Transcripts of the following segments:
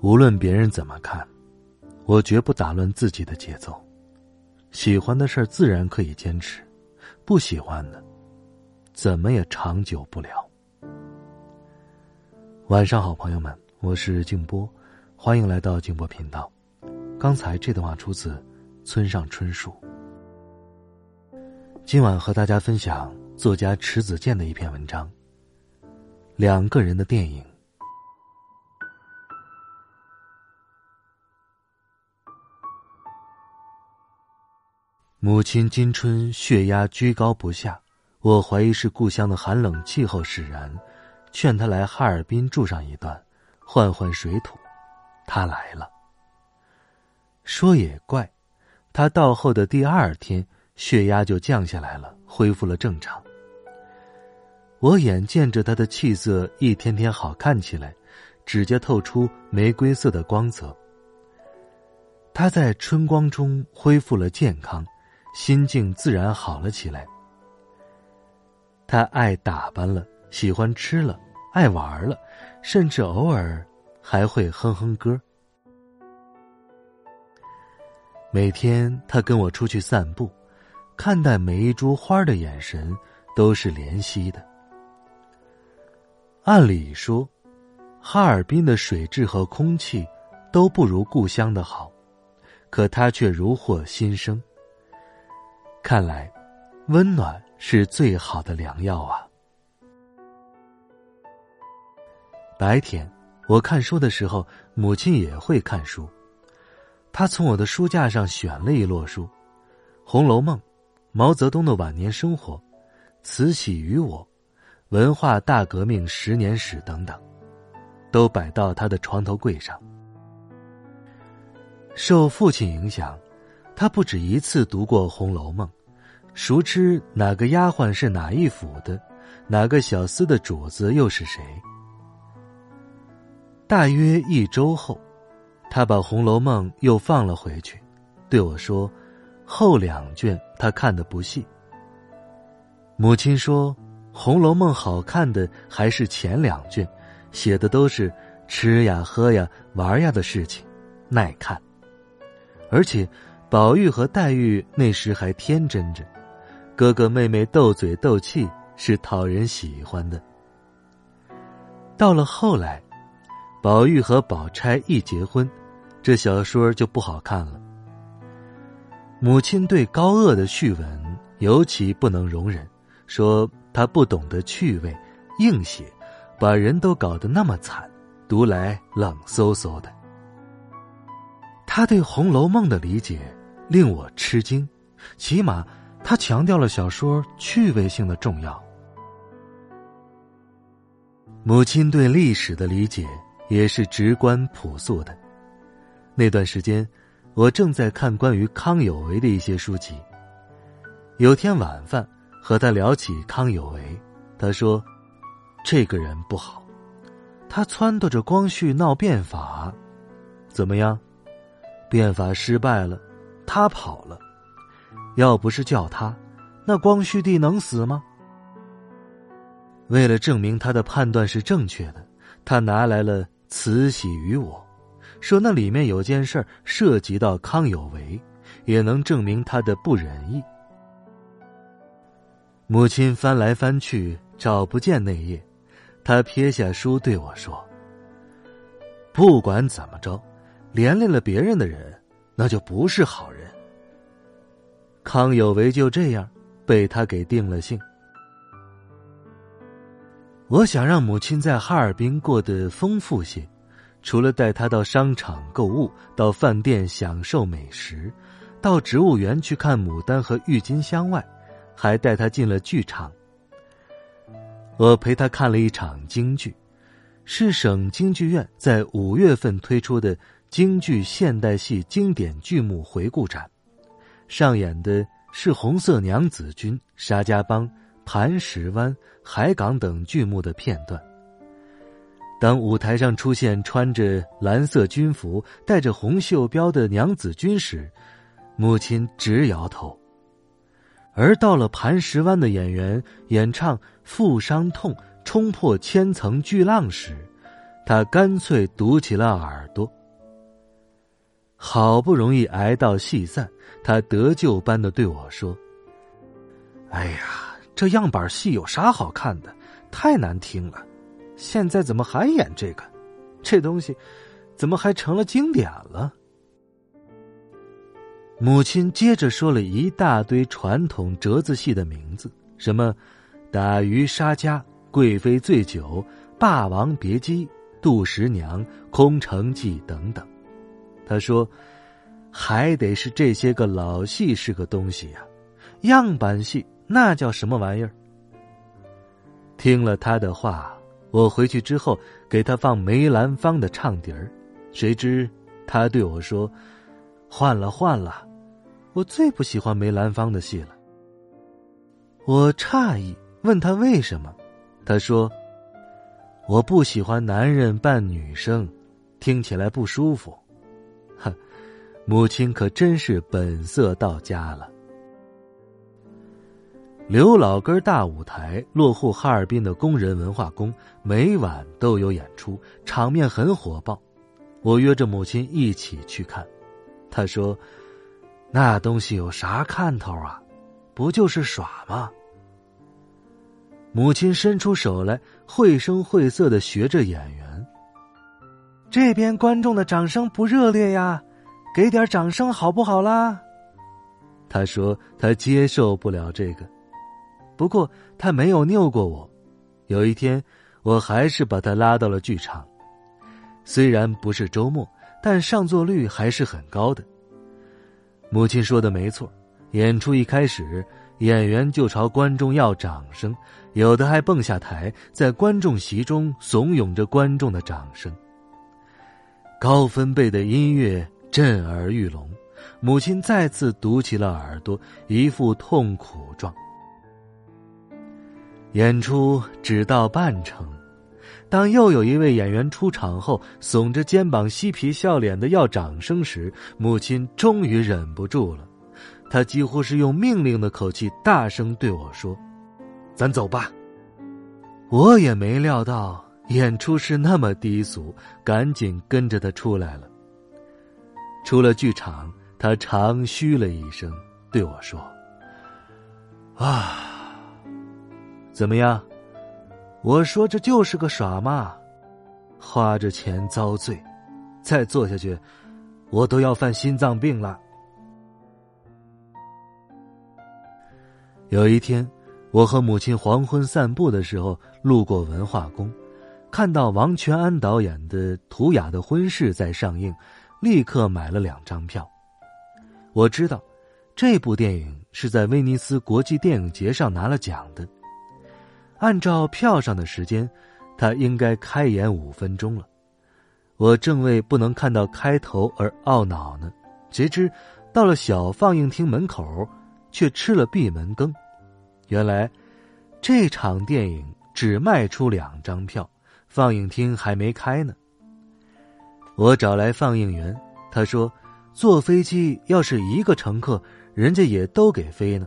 无论别人怎么看，我绝不打乱自己的节奏。喜欢的事自然可以坚持，不喜欢的怎么也长久不了。晚上好，朋友们，我是静波，欢迎来到静波频道。刚才这段话出自村上春树。今晚和大家分享作家迟子建的一篇文章，两个人的电影。母亲今春血压居高不下，我怀疑是故乡的寒冷气候使然，劝她来哈尔滨住上一段，换换水土。她来了。说也怪，她到后的第二天血压就降下来了，恢复了正常。我眼见着她的气色一天天好看起来，指甲透出玫瑰色的光泽。她在春光中恢复了健康，心境自然好了起来。他爱打扮了，喜欢吃了，爱玩了，甚至偶尔还会哼哼歌。每天他跟我出去散步，看待每一株花的眼神都是怜惜的。按理说，哈尔滨的水质和空气都不如故乡的好，可他却如获新生。看来，温暖是最好的良药啊。白天我看书的时候，母亲也会看书。她从我的书架上选了一摞书，《红楼梦》、毛泽东的晚年生活、慈禧与我、文化大革命十年史等等，都摆到她的床头柜上。受父亲影响，她不止一次读过《红楼梦》，熟知哪个丫鬟是哪一府的，哪个小厮的主子又是谁。大约一周后，他把《红楼梦》又放了回去，对我说后两卷他看得不细。母亲说，《红楼梦》好看的还是前两卷，写的都是吃呀喝呀玩呀的事情，耐看。而且宝玉和黛玉那时还天真着，哥哥妹妹斗嘴斗气是讨人喜欢的。到了后来，宝玉和宝钗一结婚，这小说就不好看了。母亲对高鹗的序文尤其不能容忍，说她不懂得趣味，硬写，把人都搞得那么惨，读来冷飕飕的。她对《红楼梦》的理解令我吃惊，起码她强调了小说趣味性的重要。母亲对历史的理解也是直观朴素的。那段时间，我正在看关于康有为的一些书籍。有天晚饭和他聊起康有为，他说这个人不好，他撺掇着光绪闹变法，怎么样？变法失败了，他跑了，要不是叫他，那光绪帝能死吗？为了证明他的判断是正确的，他拿来了《慈禧与我》，说那里面有件事涉及到康有为，也能证明他的不仁义。母亲翻来翻去找不见那页，她撇下书对我说，不管怎么着，连累了别人的人那就不是好人。康有为就这样被他给定了性。我想让母亲在哈尔滨过得丰富些，除了带她到商场购物，到饭店享受美食，到植物园去看牡丹和郁金香外，还带她进了剧场。我陪她看了一场京剧，是省京剧院在5月份推出的京剧现代戏经典剧目回顾展，上演的是红色娘子军、沙家浜、磐石湾、海港等剧目的片段。当舞台上出现穿着蓝色军服、带着红袖标的娘子军时，母亲直摇头。而到了磐石湾的演员演唱《负伤痛》冲破千层巨浪时，他干脆堵起了耳朵。好不容易挨到戏散，他得救般的对我说：“哎呀，这样板戏有啥好看的？太难听了！现在怎么还演这个？这东西怎么还成了经典了？”母亲接着说了一大堆传统折子戏的名字，什么打渔杀家、贵妃醉酒、霸王别姬、杜十娘、空城计等等。他说还得是这些个老戏是个东西呀，样板戏那叫什么玩意儿。听了他的话，我回去之后给他放梅兰芳的唱底儿，谁知他对我说：“换了换了，我最不喜欢梅兰芳的戏了。”我诧异，问他为什么，他说：“我不喜欢男人扮女生，听起来不舒服。”哼，母亲可真是本色到家了。刘老根大舞台落户哈尔滨的工人文化宫，每晚都有演出，场面很火爆。我约着母亲一起去看，他说：“那东西有啥看头啊？不就是耍吗？”母亲伸出手来，绘声绘色地学着演员：“这边观众的掌声不热烈呀，给点掌声好不好啦？”他说他接受不了这个，不过他没有拗过我。有一天，我还是把他拉到了剧场，虽然不是周末，但上座率还是很高的。母亲说的没错，演出一开始，演员就朝观众要掌声，有的还蹦下台，在观众席中怂恿着观众的掌声。高分贝的音乐震耳欲聋，母亲再次堵起了耳朵，一副痛苦状。演出只到半程，当又有一位演员出场后，耸着肩膀嬉皮笑脸的要掌声时，母亲终于忍不住了，她几乎是用命令的口气大声对我说：“咱走吧。”我也没料到演出是那么低俗，赶紧跟着她出来了。出了剧场，她长吁了一声，对我说：“啊，怎么样？我说这就是个耍嘛，花着钱遭罪，再做下去我都要犯心脏病了。”有一天，我和母亲黄昏散步的时候，路过文化宫，看到王全安导演的《图雅的婚事》在上映，立刻买了2张票。我知道这部电影是在威尼斯国际电影节上拿了奖的，按照票上的时间，他应该开演5分钟了。我正为不能看到开头而懊恼呢，谁知到了小放映厅门口，却吃了闭门羹。原来这场电影只卖出2张票，放映厅还没开呢。我找来放映员，他说坐飞机要是1个乘客，人家也都给飞呢，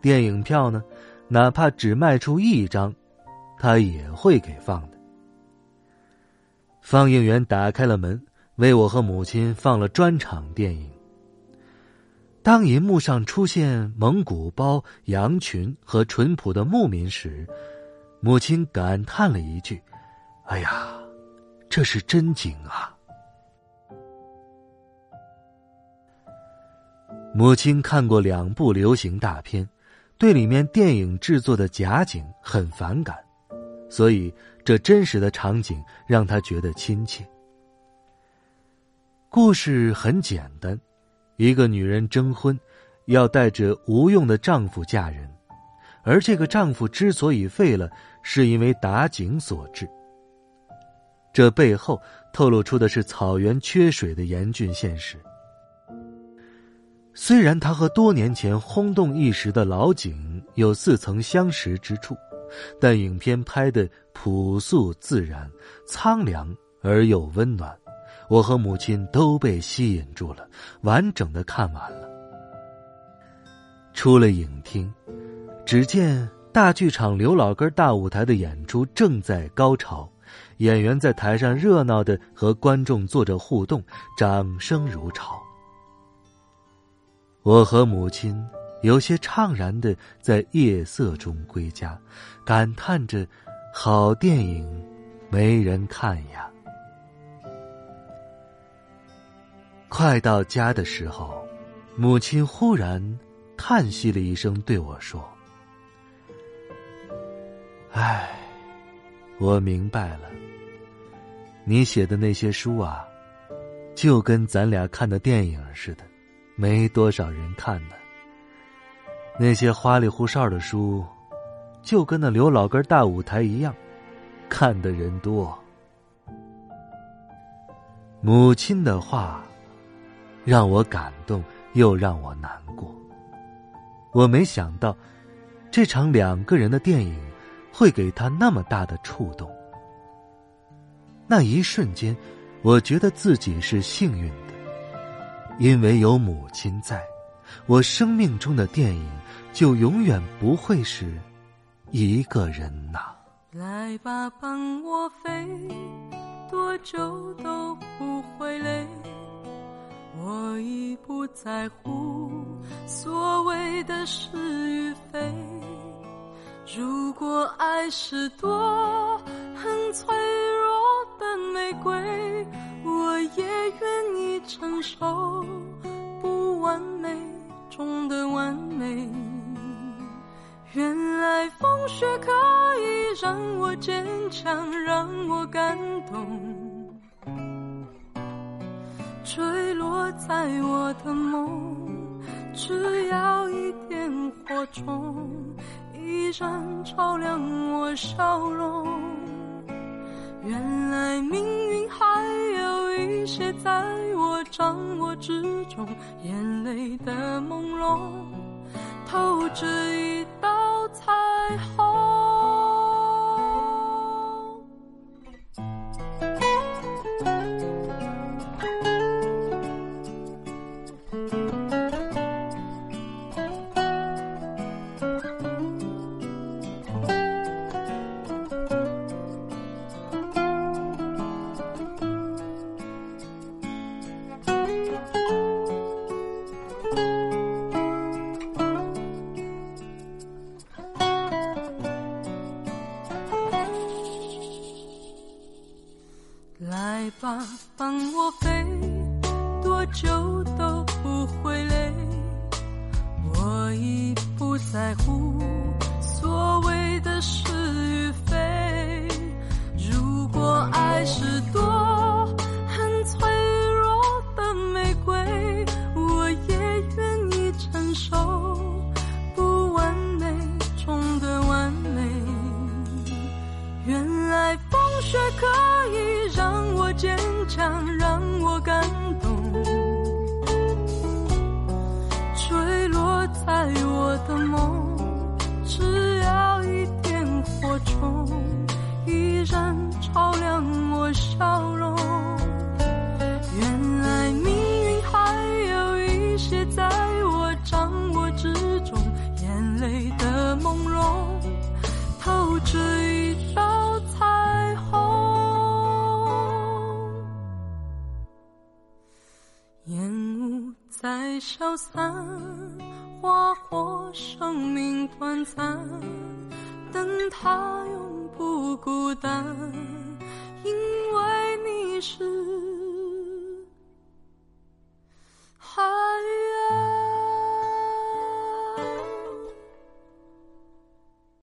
电影票呢，哪怕只卖出1张，他也会给放的。放映员打开了门，为我和母亲放了专场电影。当银幕上出现蒙古包、羊群和淳朴的牧民时，母亲感叹了一句：“哎呀，这是真景啊！”母亲看过2部流行大片，对里面电影制作的假景很反感，所以这真实的场景让他觉得亲切。故事很简单，一个女人征婚，要带着无用的丈夫嫁人，而这个丈夫之所以废了，是因为打井所致。这背后透露出的是草原缺水的严峻现实。虽然它和多年前轰动一时的老井有似曾相识之处，但影片拍得朴素自然，苍凉而又温暖，我和母亲都被吸引住了，完整的看完了。出了影厅，只见大剧场刘老根大舞台的演出正在高潮，演员在台上热闹地和观众做着互动，掌声如潮。我和母亲有些怅然地在夜色中归家，感叹着好电影没人看呀。快到家的时候，母亲忽然叹息了一声，对我说：唉，我明白了，你写的那些书啊，就跟咱俩看的电影似的，没多少人看呢。那些花里胡哨的书就跟那刘老根大舞台一样，看的人多。母亲的话让我感动又让我难过，我没想到这场两个人的电影会给他那么大的触动。那一瞬间，我觉得自己是幸运的，因为有母亲在，我生命中的电影就永远不会是一个人呐。来吧，帮我飞，多久都不会累，我已不在乎所谓的是与非。如果爱是朵很脆弱的玫瑰，我也愿意承受不完美中的完美。原来风雪可以让我坚强，让我感动，坠落在我的梦，只要一点火种，依然照亮我笑容。原来命运还有一些在我掌握之中，眼泪的朦胧透着一道彩虹。来吧，帮我飞，多久都不会累，我已不在乎所谓的是与非。如果爱是多很脆弱的玫瑰，我也愿意承受不完美中的完美。原来风雪可以让我坚强，让我感动，坠落在我的梦，只要一点火种，依然照亮我笑容。原来命运还有一些在我掌握之中，眼泪的朦胧透着一道彩虹。烟雾在消散，花火生命短暂，等它永不孤单，因为你是